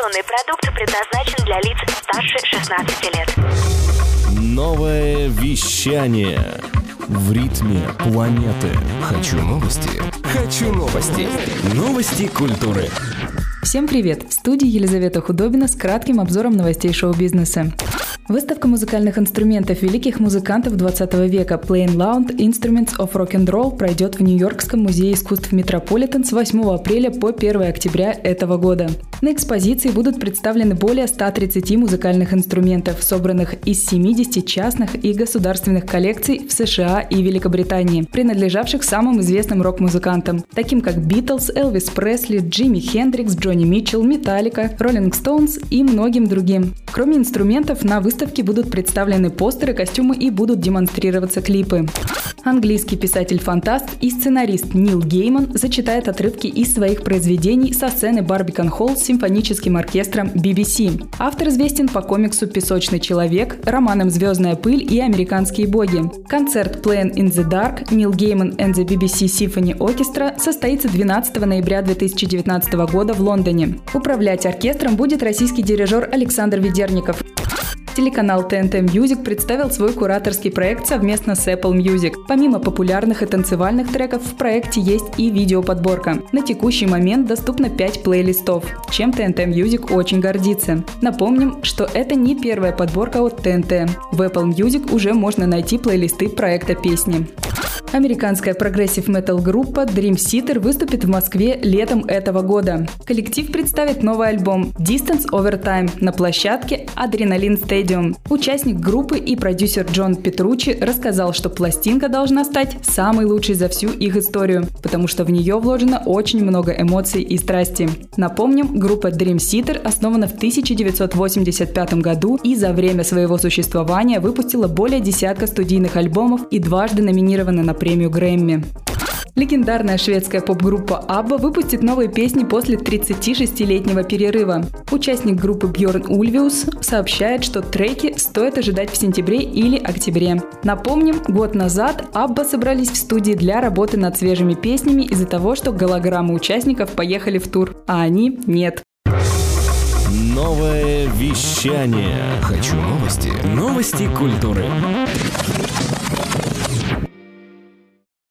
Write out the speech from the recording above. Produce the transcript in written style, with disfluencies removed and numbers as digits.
информационный продукт предназначен для лиц старше 16 лет. Новое вещание. В ритме планеты. Хочу новости. Хочу новости. Новости культуры. Всем привет! В студии Елизавета Худобина с кратким обзором новостей шоу-бизнеса. Выставка музыкальных инструментов великих музыкантов 20 века Playing It Loud: Instruments Of Rock And Roll пройдет в Нью-Йоркском музее искусств Metropolitan с 8 апреля по 1 октября этого года. На экспозиции будут представлены более 130 музыкальных инструментов, собранных из 70 частных и государственных коллекций в США и Великобритании, принадлежавших самым известным рок-музыкантам, таким как Beatles, Elvis Presley, Jimi Hendrix, Джонни Митчелл, Металлика, Rolling Stones и многим другим. Кроме инструментов, на выставке будут представлены постеры, костюмы и будут демонстрироваться клипы. Английский писатель-фантаст и сценарист Нил Гейман зачитает отрывки из своих произведений со сцены Barbican Hall с симфоническим оркестром BBC. Автор известен по комиксу «Песочный человек», романам «Звездная пыль» и «Американские боги». Концерт «Playing in the Dark» Neil Gaiman and the BBC Symphony Orchestra состоится 12 ноября 2019 года в Лондоне. Управлять оркестром будет российский дирижер Александр Ведерников. Телеканал ТНТ Music представил свой кураторский проект совместно с Apple Music. Помимо популярных и танцевальных треков, в проекте есть и видеоподборка. На текущий момент доступно 5 плейлистов, чем ТНТ Music очень гордится. Напомним, что это не первая подборка от ТНТ. В Apple Music уже можно найти плейлисты проекта песни. Американская прогрессив-метал-группа Dream Theater выступит в Москве летом этого года. Коллектив представит новый альбом «Distance Over Time» на площадке «Адреналин Стадиум». Участник группы и продюсер Джон Петруччи рассказал, что пластинка должна стать самой лучшей за всю их историю, потому что в нее вложено очень много эмоций и страсти. Напомним, группа Dream Theater основана в 1985 году и за время своего существования выпустила более десятка студийных альбомов и дважды номинирована на премию Грэмми. Легендарная шведская поп-группа ABBA выпустит новые песни после 36-летнего перерыва. Участник группы Björn Ulvius сообщает, что треки стоит ожидать в сентябре или октябре. Напомним, год назад ABBA собрались в студии для работы над свежими песнями из-за того, что голограммы участников поехали в тур, а они нет. Новое вещание. Хочу новости. Новости культуры.